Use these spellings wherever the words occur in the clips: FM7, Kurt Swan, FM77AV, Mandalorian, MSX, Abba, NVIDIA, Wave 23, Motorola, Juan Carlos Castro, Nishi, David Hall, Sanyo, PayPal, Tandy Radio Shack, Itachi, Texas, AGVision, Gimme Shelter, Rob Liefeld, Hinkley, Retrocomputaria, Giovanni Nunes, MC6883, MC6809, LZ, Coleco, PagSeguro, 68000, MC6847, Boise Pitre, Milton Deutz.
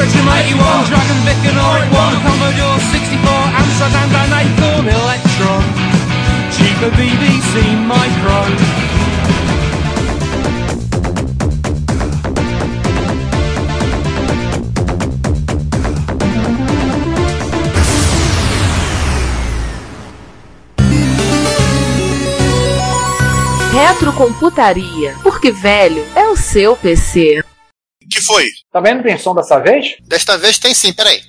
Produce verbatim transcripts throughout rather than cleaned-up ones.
eighty-one, Dragon Vic and oh eight one, Commodore sixty-four, Amsterdam Daniacon, Electron, cheaper B B C Micro. Retrocomputaria, porque velho é o seu P C. Que foi? Tá vendo, tem som dessa vez? Desta vez tem sim, peraí.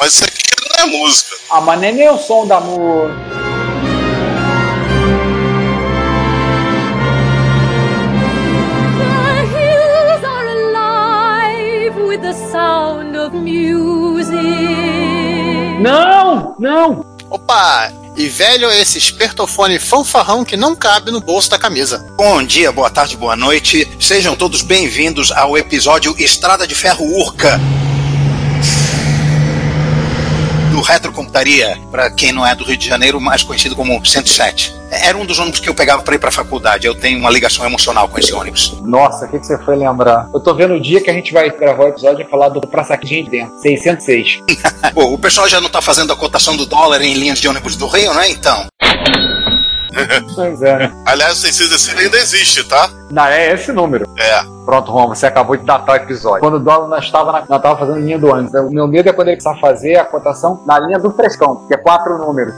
Mas isso aqui não é música. Ah, mas nem é o som da música. The hills are alive with the sound of music. Não, não. Opa! E velho é esse espertofone fanfarrão que não cabe no bolso da camisa. Bom dia, boa tarde, boa noite. Sejam todos bem-vindos ao episódio Estrada de Ferro Urca do Retrocomputaria, para quem não é do Rio de Janeiro, mais conhecido como cento e sete. Era um dos ônibus que eu pegava para ir para a faculdade. Eu tenho uma ligação emocional com esse ônibus. Nossa, o que, que você foi lembrar? Eu tô vendo o dia que a gente vai gravar o episódio e falar do praçaquinho de dentro, seiscentos e seis. Pô, o pessoal já não tá fazendo a cotação do dólar em linhas de ônibus do Rio, né, então? Pois é. Aliás, o seiscentos e dezesseis ainda existe, tá? Não, é esse número. É. Pronto, Juan, você acabou de datar o episódio. Quando o dólar não estava, na, não estava fazendo linha do ônibus. O meu medo é quando ele precisar fazer a cotação na linha do frescão, que é quatro números.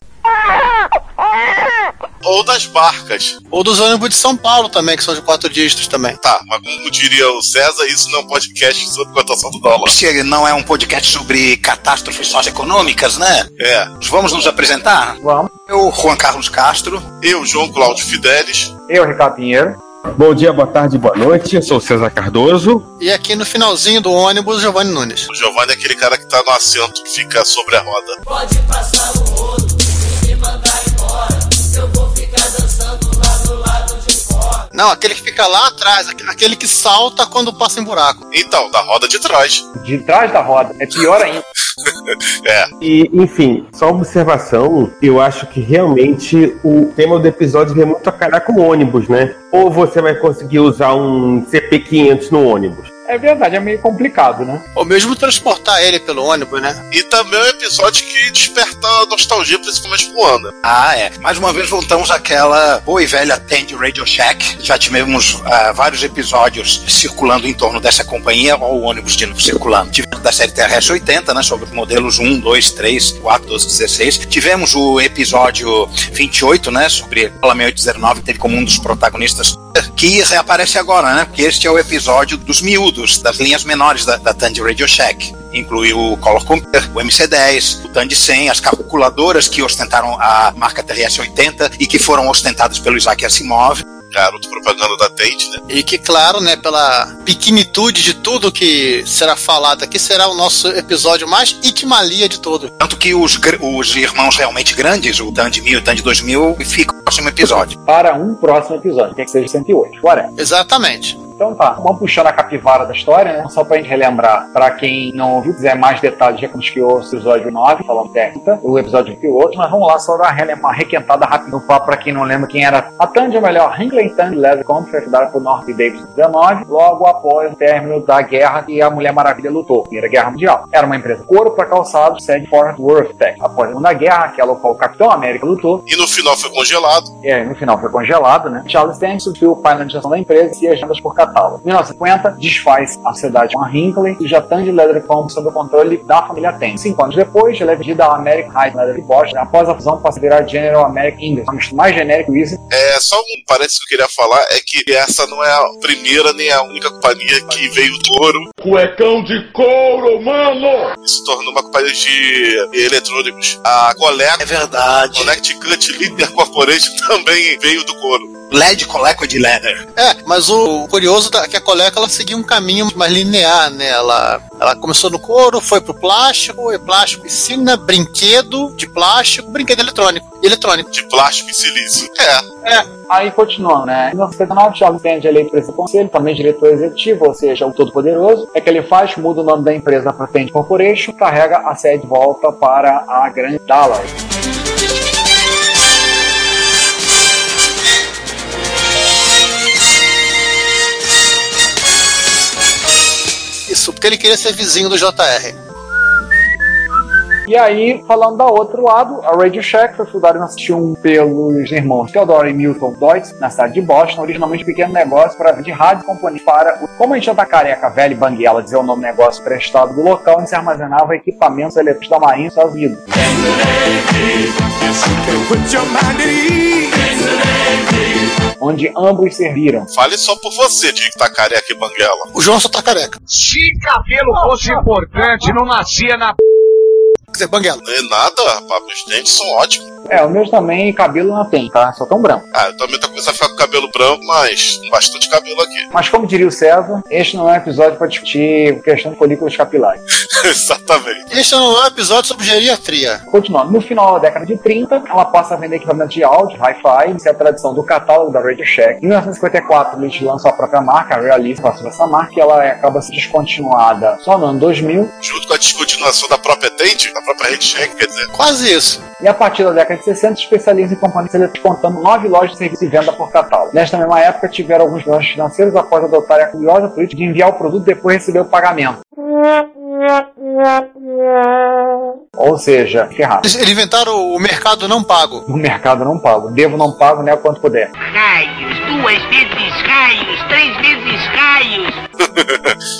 Ou das barcas. Ou dos ônibus de São Paulo também, que são de quatro dígitos também. Tá, mas como diria o César, isso não é um podcast sobre cotação do dólar. Chega, não é um podcast sobre catástrofes socioeconômicas, né? É. Vamos nos apresentar? Vamos. Eu, Juan Carlos Castro. Eu, João Cláudio Fidelis. Eu, Ricardo Pinheiro. Bom dia, boa tarde, boa noite. Eu sou o César Cardoso. E aqui no finalzinho do ônibus, Giovanni Nunes. O Giovanni é aquele cara que tá no assento, que fica sobre a roda. Pode passar o rodo e me mandar embora. Eu vou ficar dançando lá do lado de fora. Não, aquele que fica lá atrás, aquele que salta quando passa em buraco. Então, da roda de trás. De trás da roda, é pior ainda. É. E, enfim, só uma observação, eu acho que realmente o tema do episódio vem muito a cara com ônibus, né? Ou você vai conseguir usar um C P quinhentos no ônibus. É verdade, é meio complicado, né? Ou mesmo transportar ele pelo ônibus, né? E também é um episódio que desperta a nostalgia, principalmente pro Ana. Ah, é. Mais uma vez voltamos àquela boa e velha Tandy Radio Shack. Já tivemos uh, vários episódios circulando em torno dessa companhia, ou o ônibus de novo circulando. Tivemos da série T R S oitenta, né? Sobre modelos um, dois, três, quatro, doze, dezesseis. Tivemos o episódio vinte e oito, né? Sobre a seis oito zero nove, teve como um dos protagonistas, que reaparece agora, né? Porque este é o episódio dos miúdos, das linhas menores da, da Tandy Radio Shack. Inclui o Color Computer, o M C dez, o Tandy cem, as calculadoras que ostentaram a marca T R S oitenta e que foram ostentadas pelo Isaac Asimov. Garoto propaganda da Tandy, né? E que, claro, né, pela pequenitude de tudo que será falado aqui, será o nosso episódio mais itimalia de todo. Tanto que os, os irmãos realmente grandes, o Tandy mil e o Tandy dois mil, ficam no próximo episódio. Para um próximo episódio, tem que ser de cento e oito, quarenta. Exatamente. Então tá, vamos puxando a capivara da história, né? Só pra gente relembrar, pra quem não ouviu, quiser mais detalhes, já que o episódio nove, falando técnica, o episódio vinte e oito, mas vamos lá, só dar uma requentada rápida no papo pra quem não lembra quem era. A Tandy, ou melhor, Hinkley Tandy Leather Company, foi fundada por North Davis em dezenove, logo após o término da guerra que a Mulher Maravilha lutou, Primeira Guerra Mundial. Era uma empresa couro pra calçados, sede Fort Worth, Texas. Após a Segunda Guerra, que o Capitão América lutou. E no final foi congelado. É, no final foi congelado, né? Charles Tandy substituiu o pai na direção da empresa e as vendas por catálogo. Em mil novecentos e cinquenta, desfaz a sociedade com a Hinkley e já Tandy Leather Company sob o controle da família Tandy. Cinco anos depois, ela é vendida à American High Leather Boston. Após a fusão, passa a virar General American Industries. Mais genérico isso. É, só um parênteses que eu queria falar é que essa não é a primeira nem a única companhia que veio do ouro. Cuecão de couro, mano! E se tornou uma companhia de eletrônicos. A Coleco. É verdade. Connecticut Leather Corporation também veio do couro. L E D Coleco de Leather. É, mas o curioso é que a Coleco ela seguia um caminho mais linear, né? Ela Ela começou no couro, foi pro plástico, e plástico, piscina, brinquedo de plástico, brinquedo eletrônico. Eletrônico. De plástico e silício. É. É. Aí continuando, né? Em mil novecentos e setenta e nove, Charles Tandy é eleito para esse conselho, também diretor executivo, ou seja, o todo-poderoso. É que ele faz, muda o nome da empresa para Tandy Corporation, carrega a sede de volta para a grande Dallas. Porque ele queria ser vizinho do J R. E aí, falando do outro lado, a Radio Shack foi fundada em mil novecentos e um pelos irmãos Theodore e Milton Deutz, na cidade de Boston, originalmente um pequeno negócio pra, de rádio e componentes para... O... Como a gente já tá careca, velha e banguela, dizer o nome do negócio prestado do local, onde se armazenava equipamentos eletrônicos da Marinha nos Estados Unidos. Onde ambos serviram. Fale só por você, de que tá careca e banguela. O João só tá careca. Se cabelo fosse importante, não nascia na... Dizer, banguela. Não é nada, rapaz, meus dentes são ótimos. É, o meu também, cabelo não tem, tá? Só tão branco. Ah, eu também tô começando a ficar com cabelo branco, mas bastante cabelo aqui. Mas como diria o César, este não é um episódio pra discutir questão de folículos capilares. Exatamente. Este não é um episódio sobre geriatria. Continuando, no final da década de trinta, ela passa a vender equipamentos de áudio, hi-fi, isso é a tradição do catálogo da Radio Shack. Em mil novecentos e cinquenta e quatro, eles lançam a própria marca, a Realist, passou essa marca, e ela acaba se descontinuada só no ano dois mil. Junto com a descontinuação da própria Tandy, da própria Radio Shack, quer dizer. Quase isso. E a partir da década de sessenta, especializa em companhias eletrônicas, contando nove lojas de serviço e venda por catálogo. Nesta mesma época, tiveram alguns problemas financeiros após adotarem a curiosa política de enviar o produto e depois receber o pagamento. Ou seja, ferrado. Eles inventaram o mercado não pago. O mercado não pago. Devo não pago, né, o quanto puder. Raios, duas vezes raios, três vezes raios.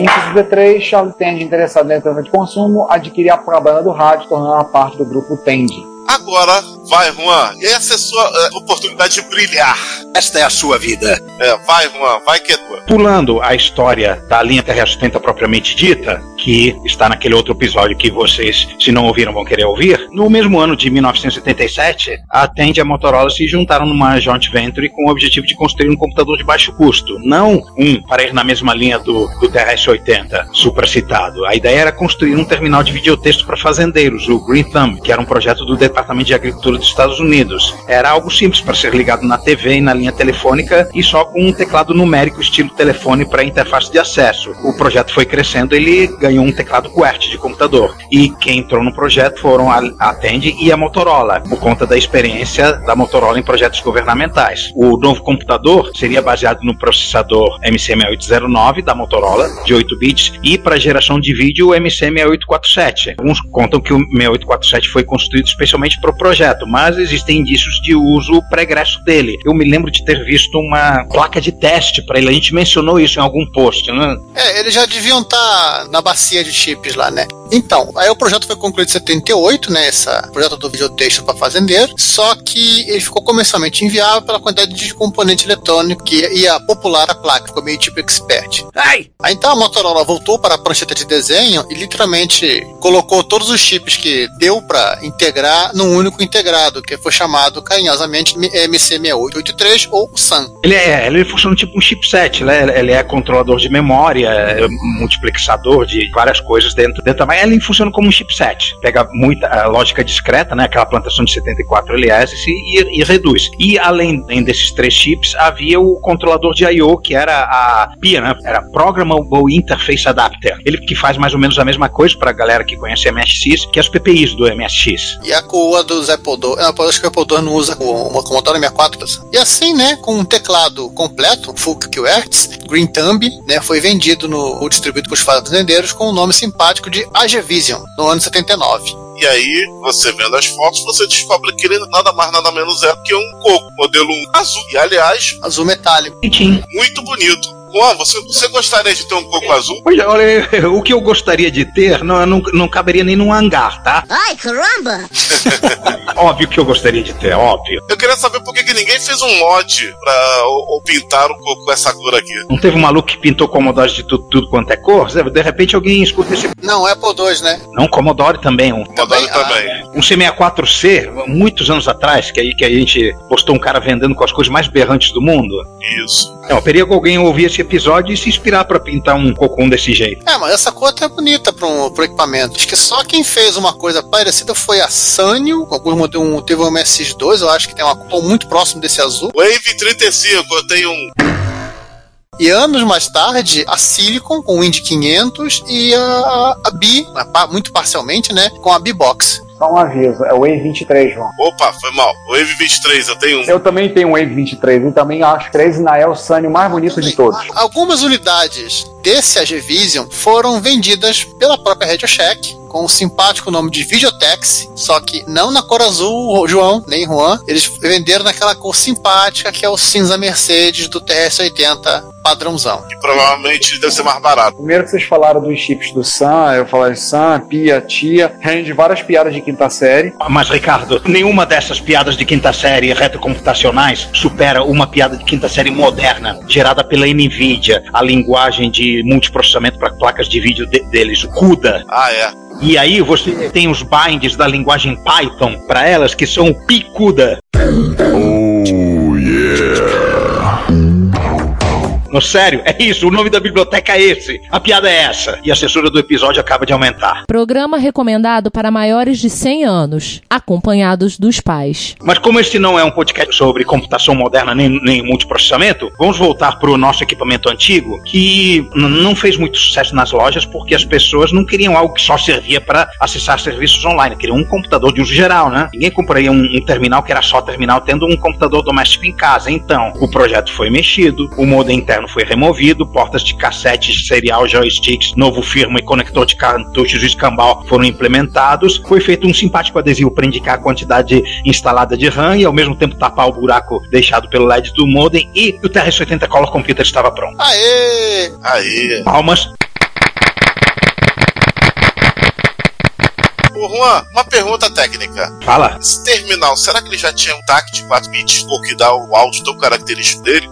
Em sessenta e três, Charles Tandy, interessado na eletrônica de consumo, adquiriu a propaganda do rádio, tornando a parte do grupo Tandy. Agora, vai, Juan, essa é a sua uh, oportunidade de brilhar. Esta é a sua vida. É, vai, Juan, vai que é tua. Pulando a história da linha T R S oitenta propriamente dita, que está naquele outro episódio que vocês, se não ouviram, vão querer ouvir, no mesmo ano de mil novecentos e setenta e sete, a Tandy e a Motorola se juntaram numa joint venture com o objetivo de construir um computador de baixo custo, não um para ir na mesma linha do, do T R S oitenta, supracitado. A ideia era construir um terminal de videotexto para fazendeiros, o Green Thumb, que era um projeto do Departamento de Agricultura dos Estados Unidos. Era algo simples para ser ligado na T V e na linha telefônica e só com um teclado numérico estilo telefone para interface de acesso. O projeto foi crescendo, ele ganhou um teclado QWERTY de computador. E quem entrou no projeto foram a, a Tandy e a Motorola, por conta da experiência da Motorola em projetos governamentais. O novo computador seria baseado no processador M C seis oito zero nove da Motorola, de oito bits, e para geração de vídeo o M C seis oito quatro sete. Alguns contam que o seis oito quatro sete foi construído especialmente para o projeto, mas existem indícios de uso pregresso dele. Eu me lembro de ter visto uma placa de teste para ele, a gente mencionou isso em algum post, né? É, eles já deviam estar na bacia de chips lá, né? Então, aí o projeto foi concluído em setenta e oito, né, esse projeto do videotexto para fazendeiro, só que ele ficou comercialmente inviável pela quantidade de componente eletrônico que ia popular a placa, ficou meio tipo expert. Ai! Aí então a Motorola voltou para a prancheta de desenho e literalmente colocou todos os chips que deu para integrar num único integrado, que foi chamado carinhosamente M C seis oito oito três ou SAM. Ele, é, ele funciona tipo um chipset, né? Ele é controlador de memória, é multiplexador de várias coisas dentro, dentro, mas ele funciona como um chipset. Pega muita a lógica discreta, né? Aquela plantação de setenta e quatro L S e, e reduz. E além, além desses três chips, havia o controlador de I O, que era a P I A, né? Era Programmable Interface Adapter. Ele que faz mais ou menos a mesma coisa para a galera que conhece M S X, que é os P P Is do M S X. E a cor dos Apple dois. Eu acho que o Apple dois não usa uma Commodore sessenta e quatro. E assim, né, com um teclado completo, Full QWERTY, Green Thumb, né, foi vendido no, ou distribuído para os fazendeiros com o nome simpático de AGVision, no ano setenta e nove. E aí, você vendo as fotos, você descobre que ele nada mais, nada menos é que um coco, modelo um, azul. E aliás, azul metálico. Muito bonito. Juan, você, você gostaria de ter um coco azul? Olha, olha, o que eu gostaria de ter não, não, não caberia nem num hangar, tá? Ai, caramba! Óbvio que eu gostaria de ter, óbvio. Eu queria saber por que, que ninguém fez um mod pra ou, ou pintar o coco com essa cor aqui. Não teve um maluco que pintou Commodore de tudo, tudo quanto é cor? De repente alguém escuta esse... Não, Apple dois, né? Não, Commodore também. Um Commodore também. Ah, um C sessenta e quatro C, muitos anos atrás, que aí que a gente postou um cara vendendo com as coisas mais berrantes do mundo. Isso. Não, eu queria que alguém ouvisse desse episódio e se inspirar pra pintar um cocum desse jeito. É, mas essa cor até é bonita pra um, pro equipamento. Acho que só quem fez uma coisa parecida foi a Sanyo. Um, teve um M S dois, eu acho que tem uma cor muito próxima desse azul. Wave trinta e cinco, eu tenho um... E anos mais tarde, a Silicon com o Indy quinhentos e a, a B, muito parcialmente, né, com a B-Box. Só um aviso, é o Wave vinte e três, João. Opa, foi mal. Wave vinte e três, eu tenho um. Eu também tenho um Wave vinte e três, eu também acho treze na El Sanyo o mais bonito de todos. Algumas unidades desse A G Vision foram vendidas pela própria Radio Shack, com o simpático nome de Videotex, só que não na cor azul, João, nem Juan. Eles venderam naquela cor simpática que é o cinza Mercedes do T R S oitenta padrãozão. E provavelmente deve ser mais barato. Primeiro que vocês falaram dos chips do SAM, eu falei SAM, PIA, TIA, rende várias piadas de quinta série. Mas, Ricardo, nenhuma dessas piadas de quinta série retrocomputacionais supera uma piada de quinta série moderna, gerada pela NVIDIA, a linguagem de multiprocessamento para placas de vídeo de- deles, o CUDA. Ah, é. E aí você tem os binds da linguagem Python para elas que são picuda. Oh, yeah. No sério, é isso, o nome da biblioteca é esse. A piada é essa. E a censura do episódio acaba de aumentar. Programa recomendado para maiores de cem anos, acompanhados dos pais. Mas como este não é um podcast sobre computação moderna nem, nem multiprocessamento, vamos voltar para o nosso equipamento antigo, que n- não fez muito sucesso nas lojas porque as pessoas não queriam algo que só servia para acessar serviços online, queriam um computador de uso geral, né? Ninguém compraria um, um terminal que era só terminal tendo um computador doméstico em casa. Então, o projeto foi mexido, o modem interno foi removido, portas de cassete, serial, joysticks, novo firmware e conector de cartuchos e escambau foram implementados, foi feito um simpático adesivo para indicar a quantidade instalada de RAM e ao mesmo tempo tapar o buraco deixado pelo L E D do modem, e o T R S oitenta Color Computer estava pronto. Aê! Aê! Palmas. Ô Juan, uma pergunta técnica. Fala. Esse terminal, será que ele já tinha um T A C de quatro bits, ou que dá o áudio tão característico dele?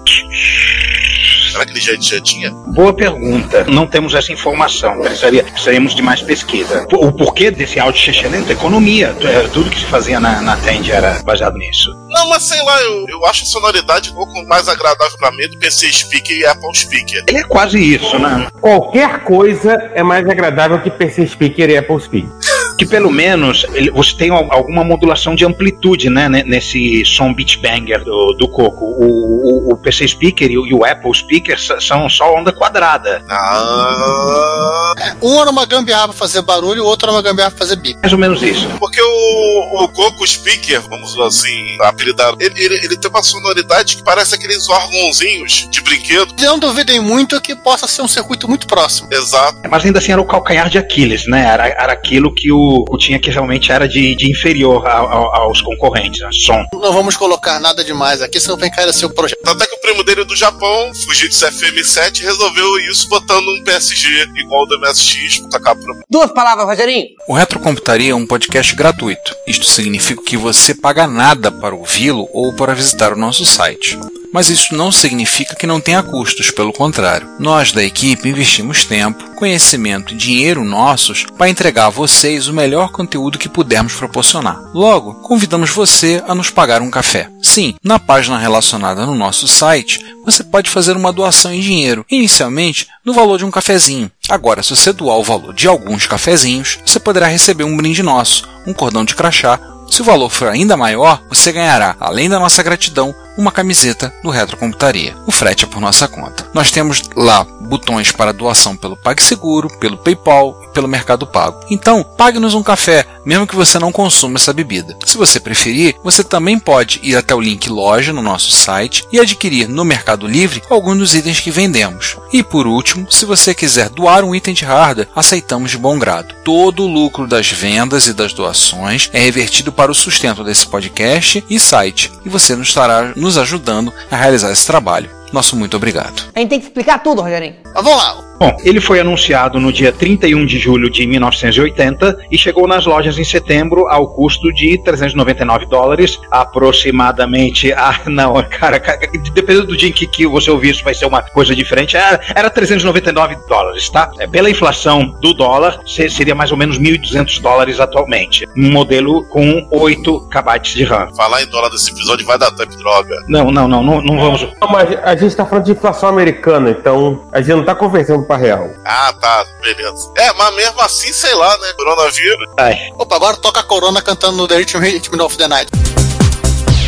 Será que ele já, já tinha? Boa pergunta. Não temos essa informação. Precisaria, precisaríamos de mais pesquisa. O porquê desse áudio chechelento é economia. Tudo que se fazia na, na Tandy era baseado nisso. Não, mas sei lá, eu, eu acho a sonoridade um pouco mais agradável pra mim do P C Speaker e Apple Speaker. Ele é quase isso, né? Qualquer coisa é mais agradável que P C Speaker e Apple Speaker. Que pelo menos ele, você tem alguma modulação de amplitude, né, nesse som beat banger do, do Coco. O, o, o P C Speaker e o, e o Apple Speaker são só onda quadrada. Ah. É, um era uma gambiarra pra fazer barulho, o outro era uma gambiarra pra fazer bip. Mais ou menos isso. Porque o, o Coco Speaker, vamos assim apelidar, ele, ele, ele tem uma sonoridade que parece aqueles órgãozinhos de brinquedo. Não duvidem muito que possa ser um circuito muito próximo. Exato. É, mas ainda assim era o calcanhar de Aquiles, né? Era, era aquilo que o O tinha que realmente era de, de inferior a, a, aos concorrentes, né? Som. Não vamos colocar nada demais aqui, senão vem cair a seu projeto. Até que o primo dele do Japão, Fujitsu F M sete, resolveu isso botando um P S G igual ao do M S X. Tacar pro... Duas palavras, Rogerinho. O Retrocomputaria é um podcast gratuito. Isto significa que você paga nada para ouvi-lo ou para visitar o nosso site. Mas isso não significa que não tenha custos, pelo contrário. Nós da equipe investimos tempo, conhecimento e dinheiro nossos para entregar a vocês o melhor conteúdo que pudermos proporcionar. Logo, convidamos você a nos pagar um café. Sim, na página relacionada no nosso site, você pode fazer uma doação em dinheiro, inicialmente no valor de um cafezinho. Agora, se você doar o valor de alguns cafezinhos, você poderá receber um brinde nosso, um cordão de crachá. Se o valor for ainda maior, você ganhará, além da nossa gratidão, uma camiseta do Retrocomputaria. O frete é por nossa conta. Nós temos lá botões para doação pelo PagSeguro, pelo PayPal e pelo Mercado Pago. Então, pague-nos um café, mesmo que você não consuma essa bebida. Se você preferir, você também pode ir até o link loja no nosso site e adquirir no Mercado Livre alguns dos itens que vendemos. E por último, se você quiser doar um item de hardware, aceitamos de bom grado. Todo o lucro das vendas e das doações é revertido para o sustento desse podcast e site, e você nos estará nos ajudando a realizar esse trabalho. Nosso muito obrigado. A gente tem que explicar tudo, Rogerinho. Mas vamos lá. Bom, ele foi anunciado no dia trinta e um de julho de mil novecentos e oitenta e chegou nas lojas em setembro ao custo de trezentos e noventa e nove dólares, aproximadamente. Ah, não, cara, cara, dependendo do dia em que, que você ouvir isso, vai ser uma coisa diferente. Era, era trezentos e noventa e nove dólares, tá? É, pela inflação do dólar, seria mais ou menos mil e duzentos dólares atualmente. Um modelo com oito kilobytes de RAM. Falar em dólar desse episódio vai dar tempo droga. Não, não, não, não, não vamos... Não, mas a gente gente tá falando de inflação americana, então a gente não tá conversando pra real. Ah, tá, beleza. É, mas mesmo assim, sei lá, né? Coronavírus. Ai. Opa, agora toca a Corona cantando no The Rhythm of the Night.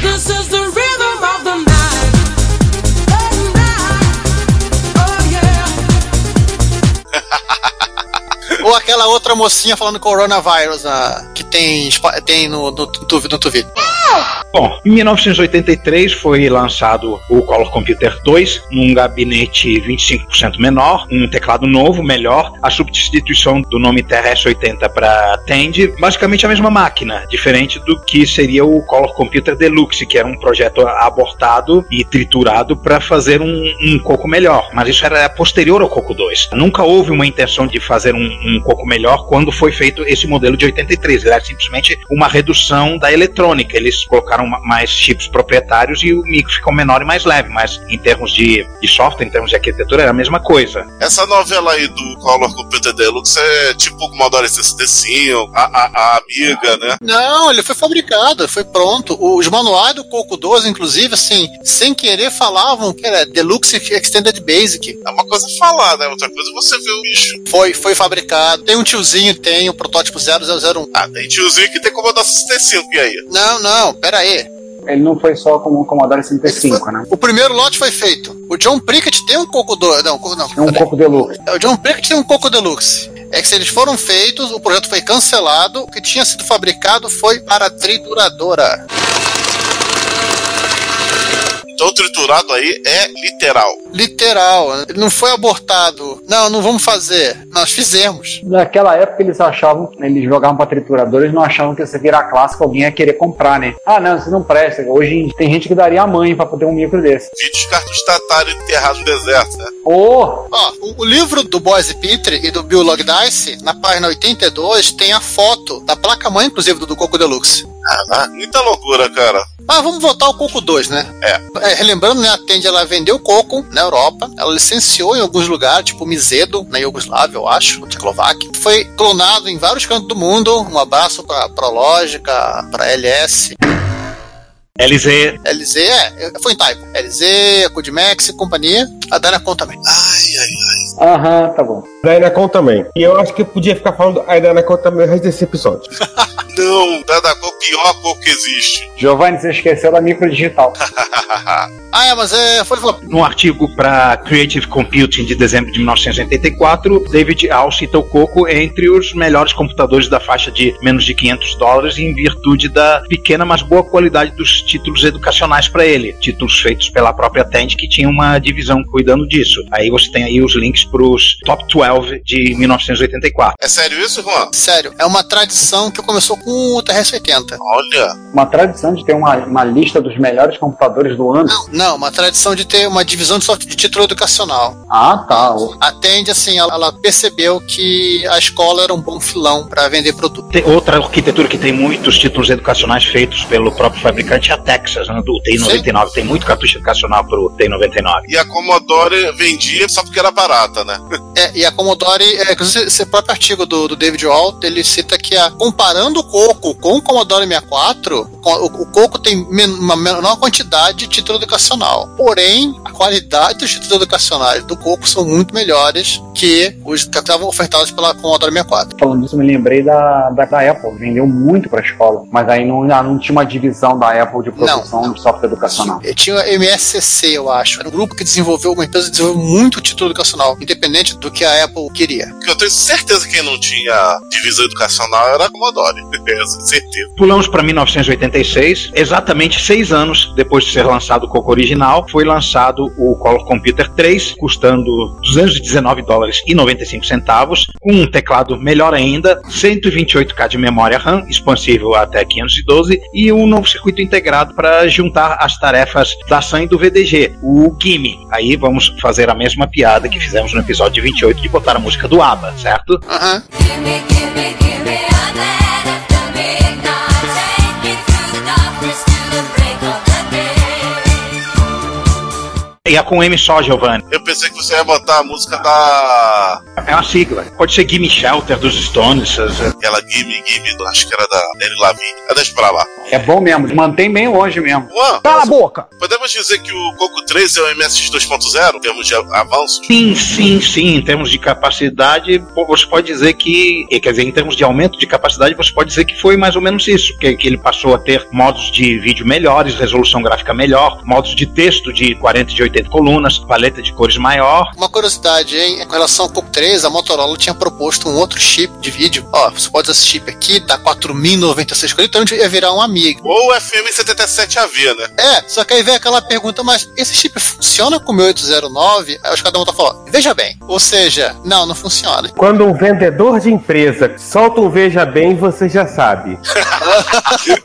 This is the rhythm of the night. Ou aquela outra mocinha falando coronavírus, ah, que tem, tem no, no, no, no Twitter. Bom, em mil novecentos e oitenta e três foi lançado o Color Computer dois, num gabinete vinte e cinco por cento menor, um teclado novo, melhor, a substituição do nome T R S oitenta para Tandy, basicamente a mesma máquina, diferente do que seria o Color Computer Deluxe, que era um projeto abortado e triturado para fazer um, um coco melhor, mas isso era posterior ao Coco dois. Nunca houve uma intenção de fazer um, um coco melhor quando foi feito esse modelo de oitenta e três, ele era simplesmente uma redução da eletrônica, eles colocaram mais chips proprietários e o micro ficou menor e mais leve, mas em termos de, de software, em termos de arquitetura, era a mesma coisa. Essa novela aí do Color Computer Deluxe é tipo o Commodore sessenta e cinco, a, a, a Amiga, né? Não, ele foi fabricado, foi pronto. Os manuais do Coco doze, inclusive, assim, sem querer falavam que era Deluxe Extended Basic. É uma coisa falar, né? Outra coisa você vê o bicho. Foi, foi fabricado. Tem um tiozinho, tem o protótipo zero zero zero um. Ah, tem tiozinho que tem Commodore sessenta e cinco, e aí? Não, não. Pera aí. Ele não foi só como o Commodore sessenta e cinco, foi, né? O primeiro lote foi feito. O John Prickett tem um Coco do... Não, não. Tem um Coco Deluxe. O John Prickett tem um Coco Deluxe. É que se eles foram feitos, o projeto foi cancelado. O que tinha sido fabricado foi para a trituradora. Então o triturado aí é literal. Literal. Ele não foi abortado. Não, não vamos fazer. Nós fizemos. Naquela época eles achavam, eles jogavam pra trituradora, eles não achavam que você virar clássico, alguém ia querer comprar, né? Ah, não, isso não presta. Hoje tem gente que daria a mãe pra poder um micro desse. Vídeos cartos tatários enterrados no deserto, né? Oh. Ó, o, o livro do Boise Pitre e do Bill Logdice, na página oitenta e dois, tem a foto da placa-mãe, inclusive, do, do Coco Deluxe. Ah, muita loucura, cara. Mas vamos voltar ao Coco dois, né? É. é relembrando, né? A Tandy, ela vendeu o Coco na Europa. Ela licenciou em alguns lugares, tipo Mizedo, na Iugoslávia, eu acho, ou Tchecoslováquia. Foi clonado em vários cantos do mundo. Um abraço pra Prologica, pra L S. L Z. L Z, é. Foi em Taipo. L Z, Codimax e companhia. A Daniacon também. Ai, ai, ai. Aham, tá bom. Daniacon também. E eu acho que eu podia ficar falando a Daniacon também o resto desse episódio. Não, Daniacon, pior coisa que existe. Giovanni, você esqueceu da microdigital. Ah, é, mas é... Foi... Num artigo para Creative Computing de dezembro de mil novecentos e oitenta e quatro, David Hall cita o Coco entre os melhores computadores da faixa de menos de quinhentos dólares em virtude da pequena, mas boa qualidade dos títulos educacionais para ele. Títulos feitos pela própria Tandy, que tinha uma divisão cuidando disso. Aí você tem aí os links pros Top doze de mil novecentos e oitenta e quatro. É sério isso, Juan? Sério. É uma tradição que começou com o T R S oitenta. Olha! Uma tradição de ter uma, uma lista dos melhores computadores do ano? Não, não, uma tradição de ter uma divisão de, software, de título educacional. Ah, tá. A Tandy, assim, ela, ela percebeu que a escola era um bom filão para vender produto. Tem outra arquitetura que tem muitos títulos educacionais feitos pelo próprio fabricante é a Texas, né, do T I noventa e nove. Tem muito cartucho educacional pro T I noventa e nove. E a Commodore vendia só porque era barato. Né? É, e a Commodore, é, esse próprio artigo do, do David Walt, ele cita que a, comparando o Coco com o Commodore sessenta e quatro, o, o Coco tem men, uma menor quantidade de título educacional. Porém, a qualidade dos títulos educacionais do Coco são muito melhores que os que estavam ofertados pela Commodore sessenta e quatro. Falando disso, me lembrei da, da, da Apple. Vendeu muito para a escola, mas aí não, não tinha uma divisão da Apple de produção não, não. de software educacional. Tinha a M S C, eu acho. Era um grupo que desenvolveu, uma empresa que desenvolveu muito título educacional, independente do que a Apple queria. Eu tenho certeza que quem não tinha divisão educacional era a Commodore. Tenho certeza. Pulamos para mil novecentos e oitenta e seis, exatamente seis anos depois de ser lançado o Coco original, foi lançado o Color Computer três, custando duzentos e dezenove dólares e noventa e cinco centavos, com um teclado melhor ainda, cento e vinte e oito K de memória RAM, expansível até quinhentos e doze, e um novo circuito integrado para juntar as tarefas da S A M e do V D G, o G I M I. Aí vamos fazer a mesma piada que fizemos no episódio vinte e oito de botar a música do ABBA, certo? Aham. Uhum. E a com M só, Giovanni. Eu pensei que você ia botar a música da... É uma sigla. Pode ser Gimme Shelter dos Stones. Aquela Gimme, Gimme, acho que era da Nelly Lavigne. Deixa pra lá. É bom mesmo, mantém bem longe mesmo. Ué, cala a boca! Podemos dizer que o Coco três é o M S X dois ponto zero em termos de avanço? Sim, sim, sim. Em termos de capacidade, você pode dizer que... Quer dizer, em termos de aumento de capacidade, você pode dizer que foi mais ou menos isso. Que, que ele passou a ter modos de vídeo melhores, resolução gráfica melhor, modos de texto de quarenta e de oitenta colunas, paleta de cores maior. Uma curiosidade, hein? Com relação ao Coco três, a Motorola tinha proposto um outro chip de vídeo. Ó, você pode usar esse chip aqui, dá quatro mil e noventa e seis cores, então ia virar um Amiga. Ou F M setenta e sete A V, né? É, só que aí vem aquela pergunta, mas esse chip funciona com o mil oitocentos e nove? Aí os cada um tá falando, veja bem. Ou seja, não, não funciona. Quando um vendedor de empresa solta um veja bem, você já sabe.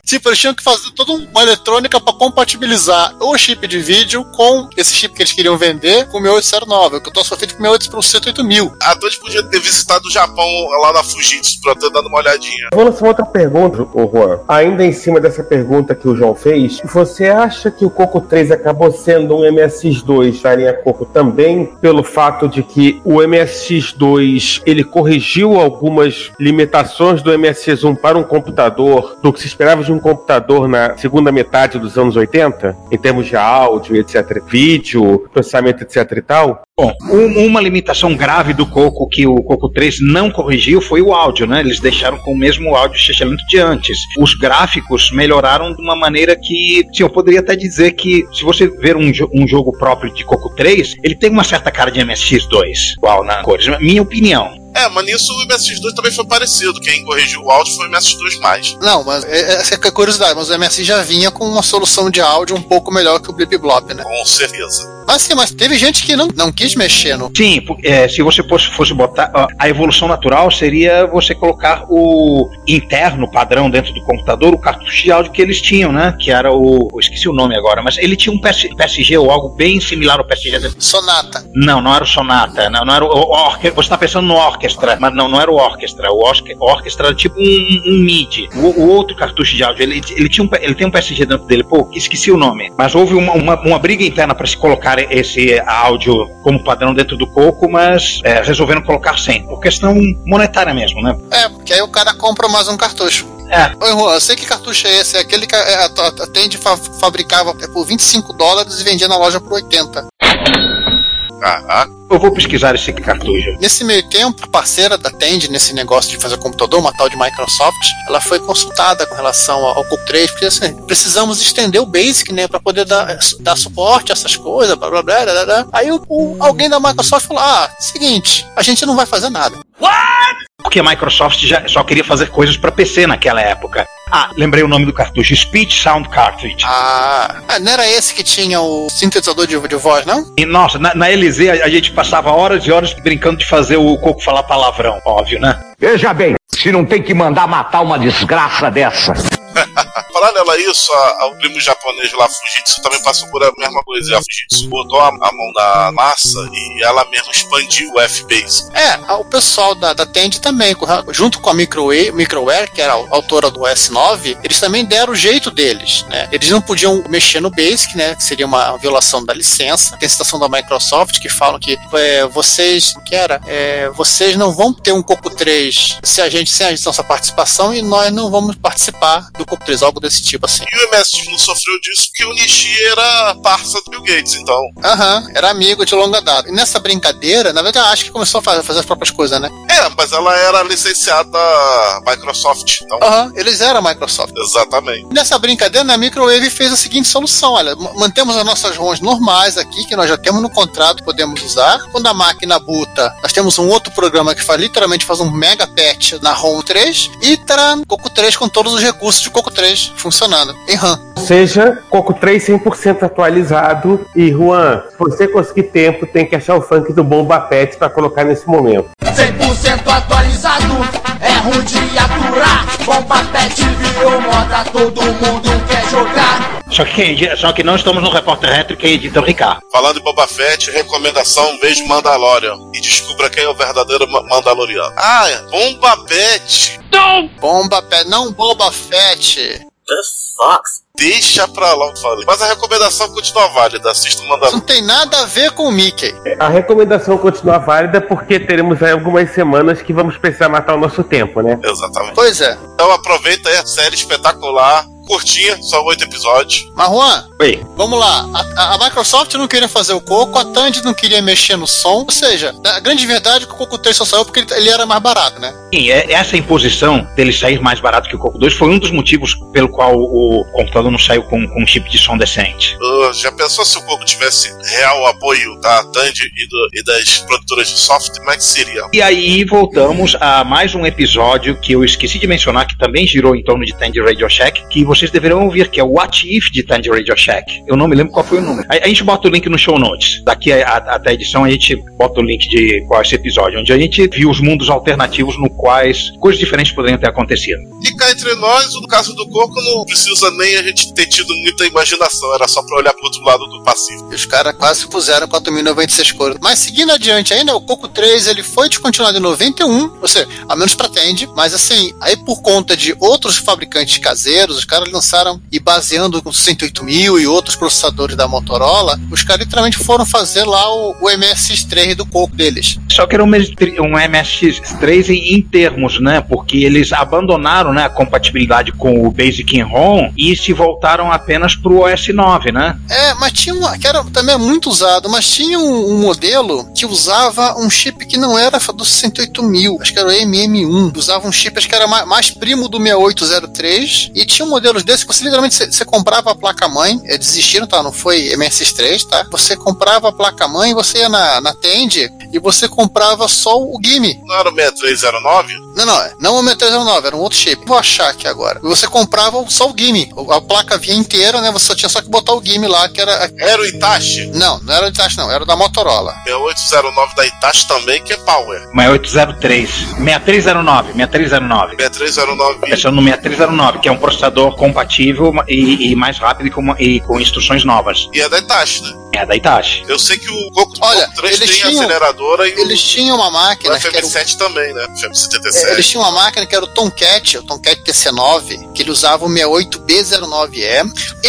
Tipo, eles tinham que fazer toda uma eletrônica pra compatibilizar o chip de vídeo com esse chip que eles queriam vender com o mil oitocentos e nove, que eu tô só feito com o mil oitocentos e oito mil. A Tandy podia ter visitado o Japão lá na Fujitsu pra ter dado uma olhadinha. Vou lançar outra pergunta, ô Juan. Ainda em cima dessa pergunta que o João fez, você acha que o Coco três acabou sendo um M S X dois da linha Coco também, pelo fato de que o M S X dois ele corrigiu algumas limitações do M S X um para um computador, do que se esperava de um computador na segunda metade dos anos oitenta, em termos de áudio, etcétera, vídeo, processamento, etcétera e tal? Bom, um, uma limitação grave do Coco que o Coco três não corrigiu foi o áudio, né? Eles deixaram com o mesmo áudio excelente de antes. Os gráficos melhoraram de uma maneira que, sim, eu poderia até dizer que, se você ver um, jo- um jogo próprio de Coco três, ele tem uma certa cara de M S X dois. Uau, na cores, minha opinião. É, mas nisso o M S X dois também foi parecido. Quem corrigiu o áudio foi o M S X dois mais. Não, mas essa é a curiosidade. Mas o M S X já vinha com uma solução de áudio um pouco melhor que o Blip Blop, né? Com certeza. Mas sim, mas teve gente que não, não quis mexer no... Sim, é, se você fosse, fosse botar... A evolução natural seria você colocar o interno padrão dentro do computador, o cartucho de áudio que eles tinham, né? Que era o... Eu esqueci o nome agora, mas ele tinha um P S G ou algo bem similar ao P S G. Sonata. Não, não era o Sonata. Não, não era o, o, o, você está pensando no Orc. Mas não, não era o orquestra. O orquestra era tipo um, um M I D I. O, o outro cartucho de áudio, ele, ele, tinha um, ele tem um P S G dentro dele. Pô, esqueci o nome. Mas houve uma, uma, uma briga interna para se colocar esse áudio como padrão dentro do Coco, mas é, resolveram colocar sem. Por questão monetária mesmo, né? É, porque aí o cara compra mais um cartucho. É. Oi, Juan, eu sei que cartucho é esse. É aquele que a, a, a Tandy fa- fabricava por vinte e cinco dólares e vendia na loja por oitenta. Ah, ah. Eu vou pesquisar esse cartucho. Nesse meio tempo, a parceira da Tandy nesse negócio de fazer computador, uma tal de Microsoft, ela foi consultada com relação ao Coco três, porque assim, precisamos estender o Basic, né, pra poder dar, dar suporte a essas coisas, blá blá blá blá blá. Aí o, o, alguém da Microsoft falou, ah, seguinte, a gente não vai fazer nada. What? Porque a Microsoft já só queria fazer coisas pra P C naquela época. Ah, lembrei o nome do cartucho, Speech Sound Cartridge. Ah, não era esse que tinha o sintetizador de, de voz, não? E nossa, na, na L Z a, a gente passava horas e horas brincando de fazer o Coco falar palavrão, óbvio, né? Veja bem, se não tem que mandar matar uma desgraça dessa... Falar nela isso, a, a, o primo japonês lá, Fujitsu, também passou por a mesma coisa. A Fujitsu botou a, a mão na massa e ela mesma expandiu o F-Base. É, a, o pessoal da, da Tandy também, junto com a Microware, Microware, que era a autora do S nove, eles também deram o jeito deles, né? Eles não podiam mexer no Basic, né? Que seria uma violação da licença. Tem citação da Microsoft que falam que é, vocês, que era, é, vocês não vão ter um Coco três se a gente, sem a gente, nossa participação, e nós não vamos participar do Coco três, algo desse tipo assim. E o M S X não sofreu disso porque o Nishi era parça do Bill Gates, então. Aham, uhum, era amigo de longa data. E nessa brincadeira, na verdade, eu acho que começou a fazer as próprias coisas, né? É, mas ela era licenciada Microsoft, então. Aham, uhum, eles eram Microsoft. Exatamente. E nessa brincadeira, a Microwave fez a seguinte solução, olha, mantemos as nossas ROMs normais aqui, que nós já temos no contrato, podemos usar. Quando a máquina buta, nós temos um outro programa que faz, literalmente faz um mega patch na ROM três e terá Coco três com todos os recursos de Coco três funcionando em RAM. Ou seja, Coco três cem por cento atualizado. E Juan, se você conseguir tempo, tem que achar o funk do Boba Fett pra colocar nesse momento. cem por cento atualizado, é ruim de aturar. Boba Fett virou moda, todo mundo quer jogar. Só que, só que não estamos no Repórter Retro, que é edita o Ricardo. Falando em Boba Fett, recomendação, veja Mandalorian e descubra quem é o verdadeiro Mandaloriano. Ah, é Boba Fett. Não! Boba Fett, não Boba Fett. This sucks. Deixa pra lá, eu falei. Mas a recomendação continua válida, assista o Mandalorian. Não tem nada a ver com o Mickey. A recomendação continua válida porque teremos aí algumas semanas que vamos precisar matar o nosso tempo, né? Exatamente. Pois é. Então aproveita aí a série espetacular curtinha, só oito episódios. Mas Juan, oi, vamos lá. A, a Microsoft não queria fazer o Coco, a Tandy não queria mexer no som, ou seja, a grande verdade é que o Coco três só saiu porque ele, ele era mais barato, né? Sim, é, essa imposição dele sair mais barato que o Coco dois foi um dos motivos pelo qual o computador não saiu com, com um chip de som decente. Uh, já pensou se o Coco tivesse real apoio da Tandy e, do, e das produtoras de software, como é que seria? E aí voltamos a mais um episódio que eu esqueci de mencionar, que também girou em torno de Tandy Radio Shack, que vocês deveriam ouvir, que é o What If de Tandy Radio Shack. Eu não me lembro qual foi o número. A, a gente bota o link no show notes. Daqui a, a, até a edição a gente bota o link de qual é esse episódio, onde a gente viu os mundos alternativos no quais coisas diferentes poderiam ter acontecido. E cá entre nós, no caso do Coco, não precisa nem a gente ter tido muita imaginação, era só pra olhar pro outro lado do Pacífico. Os caras quase puseram quatro mil e noventa e seis cores. Mas seguindo adiante ainda, o Coco três ele foi descontinuado em noventa e um, ou seja, a menos pra Tandy, mas assim, aí por conta de outros fabricantes caseiros, os caras lançaram, e baseando com cento e oito mil e outros processadores da Motorola, os caras literalmente foram fazer lá o, o M S X três do Coco deles. Só que era um, um M S X três em, em termos, né, porque eles abandonaram, né, a compatibilidade com o Basic in ROM e se voltaram apenas pro O S nove, né? É, mas tinha uma, que era também muito usado, mas tinha um, um modelo que usava um chip que não era do sessenta e oito mil, acho que era o M M um, usava um chip, acho que era mais, mais primo do seis oito zero três, e tinha um modelo desse que você literalmente, você, você comprava a placa-mãe, eles desistiram, tá, não foi M S X três, tá, você comprava a placa-mãe, você ia na, na Tandy e você comprava só o game. Não era o seis três zero nove? Não, não, não o seis três zero nove, era um outro chip, vou achar aqui agora, e você comprava só o game, a placa vinha inteira, né, você só tinha só que botar o game lá, que era... Era o Itachi? Não, não era o Itachi não, era o da Motorola. É o oito zero nove da Itachi também, que é power. Mas é oito zero três, seis três zero nove, seis três zero nove. seis três zero nove. Pensando no seis três zero nove, que é um processador compatível e, e mais rápido e com, e com instruções novas. E é da Itachi, né? É da Itachi. Eu sei que o Coco três tem tinham, aceleradora e eles o, tinham uma máquina. O F M sete era o, também, né? F M setenta e sete. É, eles tinham uma máquina que era o Tomcat, o Tomcat T C nove, que ele usava o seis oito B zero nove E.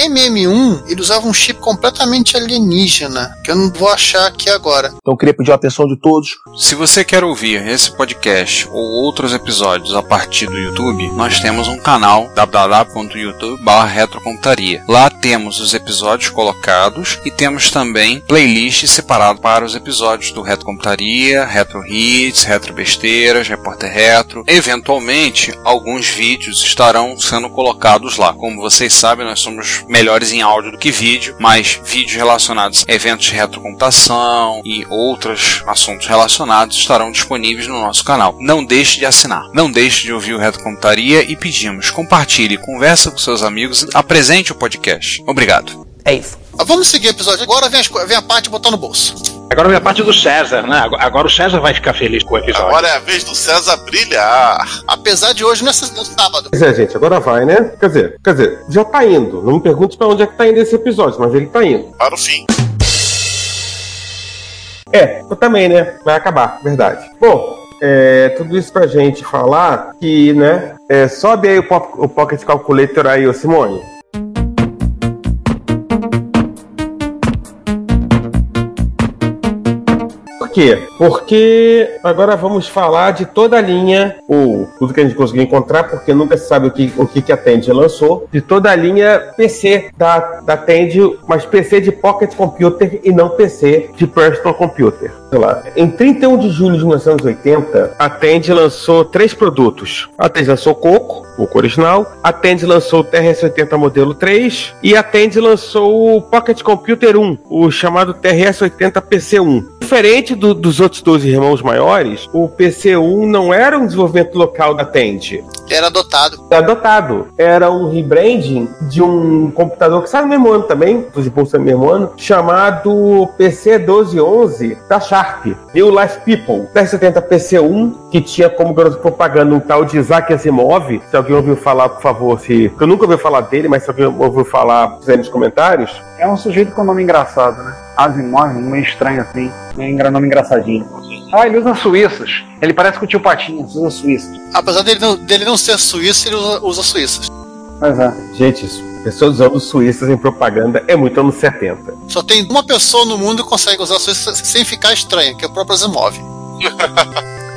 M M um, ele usava um chip completamente alienígena, que eu não vou achar aqui agora. Então eu queria pedir a atenção de todos. Se você quer ouvir esse podcast ou outros episódios a partir do YouTube, nós temos um canal w w w ponto youtube barra retrocomputaria. Lá temos os episódios colocados e temos também playlist separado para os episódios do Retro Computaria, Retro Hits, Retro Besteiras, Repórter Retro. Eventualmente, alguns vídeos estarão sendo colocados lá. Como vocês sabem, nós somos melhores em áudio do que vídeo, mas vídeos relacionados a eventos de retrocomputação e outros assuntos relacionados estarão disponíveis no nosso canal. Não deixe de assinar. Não deixe de ouvir o Retro Computaria e pedimos, compartilhe, conversa com seus amigos, apresente o podcast. Obrigado. É isso. Vamos seguir o episódio. Agora vem, as, vem a parte de botar no bolso. Agora vem a parte do César, né? Agora, agora o César vai ficar feliz com o episódio. Agora é a vez do César brilhar. Apesar de hoje não é sábado. Pois é, gente, agora vai, né? Quer dizer, quer dizer, já tá indo. Não me pergunte pra onde é que tá indo esse episódio, mas ele tá indo. Para o fim. É, eu também, né? Vai acabar, verdade. Bom, é, tudo isso pra gente falar que, né? É, sobe aí o, pop, o Pocket Calculator aí, ô Simone. Por quê? Porque agora vamos falar de toda a linha, ou tudo que a gente conseguiu encontrar, porque nunca se sabe o que, o que a Tandy lançou, de toda a linha P C da, da Tandy, mas P C de Pocket Computer e não P C de Personal Computer. Sei lá. Em trinta e um de julho de mil novecentos e oitenta, a Tandy lançou três produtos. A Tandy lançou o Coco, o Coco original, a Tandy lançou o T R S oitenta modelo três e a Tandy lançou o Pocket Computer um, o chamado T R S oitenta P C um. Diferente do Do, dos outros doze irmãos maiores, o P C um não era um desenvolvimento local da Tandy. Era adotado. Era adotado. Era um rebranding de um computador que sai no mesmo ano também, de bolsa no mesmo ano, chamado P C doze onze da Sharp, New Life People. T R S oitenta P C um, que tinha como garoto propaganda um tal de Isaac Asimov. Se alguém ouviu falar, por favor, se... eu nunca ouvi falar dele, mas se alguém ouviu falar, fizer nos comentários. É um sujeito com nome engraçado, né? Asimov, meio estranho assim, meio nome engraçadinho. Ah, ele usa suíças. Ele parece com o tio Patinhas, usa suíças. Apesar dele não, dele não ser suíço, ele usa, usa suíças. Pois é. Gente, isso. Pessoas usando suíças em propaganda é muito anos setenta. Só tem uma pessoa no mundo que consegue usar suíças sem ficar estranha, que é o próprio Asimov.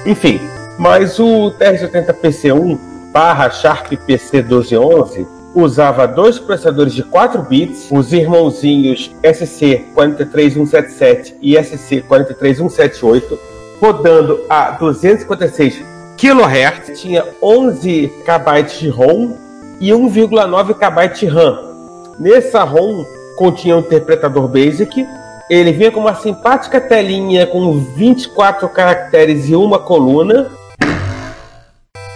Enfim, mas o T R S oitenta P C um barra Sharp P C doze onze usava dois processadores de quatro bits, os irmãozinhos S C quatro três um sete sete e S C quatro três um sete oito, rodando a duzentos e cinquenta e seis quilohertz, tinha onze gigabytes de ROM e um vírgula nove gigabytes de RAM. Nessa ROM continha um interpretador BASIC, ele vinha com uma simpática telinha com vinte e quatro caracteres e uma coluna.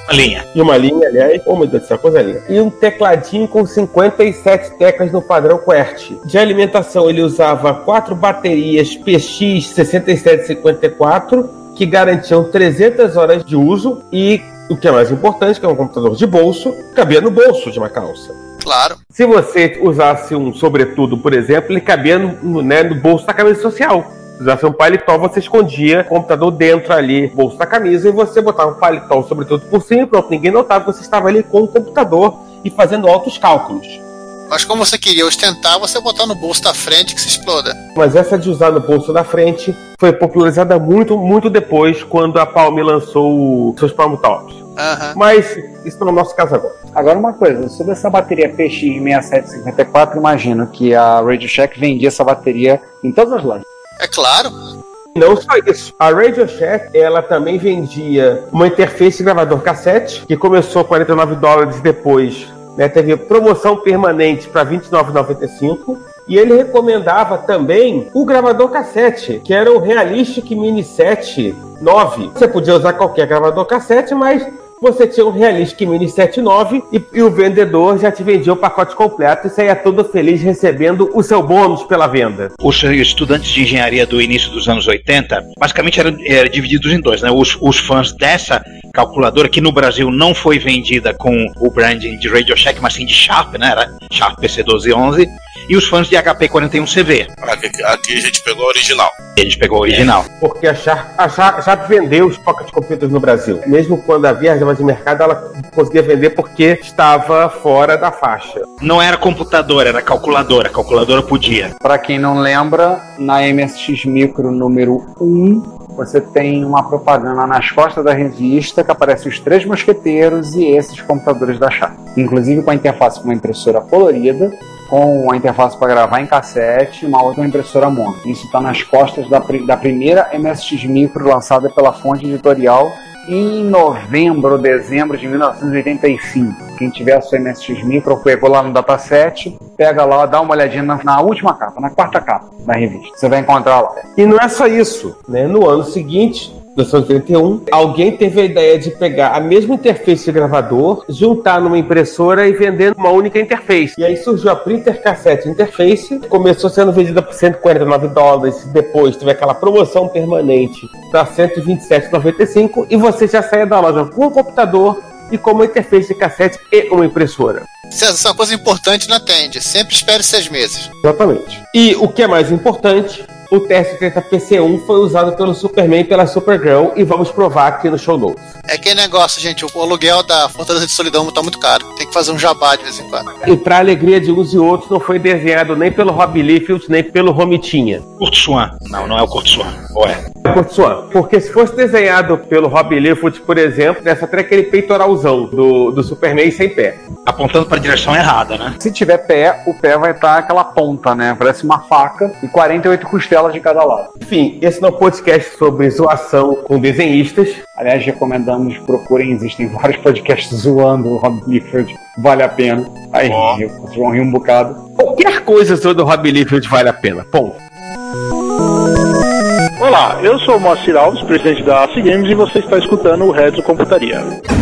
Uma linha. E uma linha, aliás. Oh, meu Deus do céu, coisa linda. E um tecladinho com cinquenta e sete teclas no padrão QWERTY. De alimentação, ele usava quatro baterias P X sessenta e sete cinquenta e quatro, que garantiam trezentas horas de uso e, o que é mais importante, que é um computador de bolso, cabia no bolso de uma calça. Claro. Se você usasse um sobretudo, por exemplo, ele cabia no, né, no bolso da camisa social. Se usasse um paletó, você escondia o computador dentro ali, bolso da camisa, e você botava um paletó, sobretudo por cima, pronto, ninguém notava que você estava ali com o computador e fazendo altos cálculos. Mas como você queria ostentar, você botar no bolso da frente que se exploda. Mas essa de usar no bolso da frente foi popularizada muito, muito depois, quando a Palm lançou seus Palm Tops. Uhum. Mas isso não é o nosso caso agora. Agora uma coisa, sobre essa bateria P X sessenta e sete cinquenta e quatro, imagino que a Radio Shack vendia essa bateria em todas as lojas. É claro. Não só isso. A Radio Shack, ela também vendia uma interface de gravador cassete, que começou quarenta e nove dólares e depois, né, teve promoção permanente para vinte e nove reais e noventa e cinco centavos. E ele recomendava também o gravador cassete, que era o Realistic Mini sete nove. Você podia usar qualquer gravador cassete, mas você tinha o Realistic Mini sete nove e, e o vendedor já te vendia o pacote completo e saía todo feliz recebendo o seu bônus pela venda. Os estudantes de engenharia do início dos anos oitenta, basicamente eram, eram divididos em dois, né? Os, os fãs dessa calculadora, que no Brasil não foi vendida com o branding de Radio Shack, mas sim de Sharp, né? Era Sharp P C doze onze. E os fãs de H P quarenta e um C V. Aqui, aqui a gente pegou a original. A gente pegou a original. É, porque a Sharp, a, Sharp, a Sharp vendeu os pocket computers no Brasil. Mesmo quando havia reserva de mercado, ela conseguia vender porque estava fora da faixa. Não era computadora, era calculadora. A calculadora podia. Para quem não lembra, na M S X Micro número um... você tem uma propaganda nas costas da revista que aparece os três mosqueteiros e esses computadores da Sharp. Inclusive com a interface com uma impressora colorida, com a interface para gravar em cassete e uma outra impressora mono. Isso está nas costas da, da primeira M S X Micro lançada pela Fonte Editorial em novembro ou dezembro de mil novecentos e oitenta e cinco. Quem tiver a sua M S X Micro, pegou lá no dataset, pega lá, dá uma olhadinha na, na última capa, na quarta capa da revista. Você vai encontrar lá. E não é só isso, né? No ano seguinte, mil novecentos e oitenta e um, alguém teve a ideia de pegar a mesma interface de gravador, juntar numa impressora e vender uma única interface. E aí surgiu a Printer Cassette Interface, começou sendo vendida por cento e quarenta e nove dólares, depois teve aquela promoção permanente para cento e vinte e sete reais e noventa e cinco centavos, e você já saía da loja com um computador e com uma interface de cassete e uma impressora. César, essa coisa importante na Tandy, sempre espere seis meses. Exatamente. E o que é mais importante, o T R S oitenta P C um foi usado pelo Superman e pela Supergirl, e vamos provar aqui no show notes. É que negócio, gente, o aluguel da Fortaleza de Solidão tá muito caro, tem que fazer um jabá de vez em quando. E pra alegria de uns e outros, não foi desenhado nem pelo Rob Liefeld, nem pelo Romitinha. Kurt Swan. Não, não é o Kurt Swan. Ou é? É o Kurt Swan. Porque se fosse desenhado pelo Rob Liefeld, por exemplo, nessa teria aquele peitoralzão do, do Superman sem pé. Apontando pra direção errada, né? Se tiver pé, o pé vai estar tá aquela ponta, né? Parece uma faca e quarenta e oito costelas de cada lado. Enfim, esse não é um podcast sobre zoação com desenhistas. Aliás, recomendamos, procurem, existem vários podcasts zoando o Rob Liefeld. Vale a pena. Aí, oh. Vocês vão rir um bocado. Qualquer coisa sobre o Rob Liefeld vale a pena. Bom. Olá, eu sou o Moacir Alves, presidente da A C Games, e você está escutando o Retro Computaria.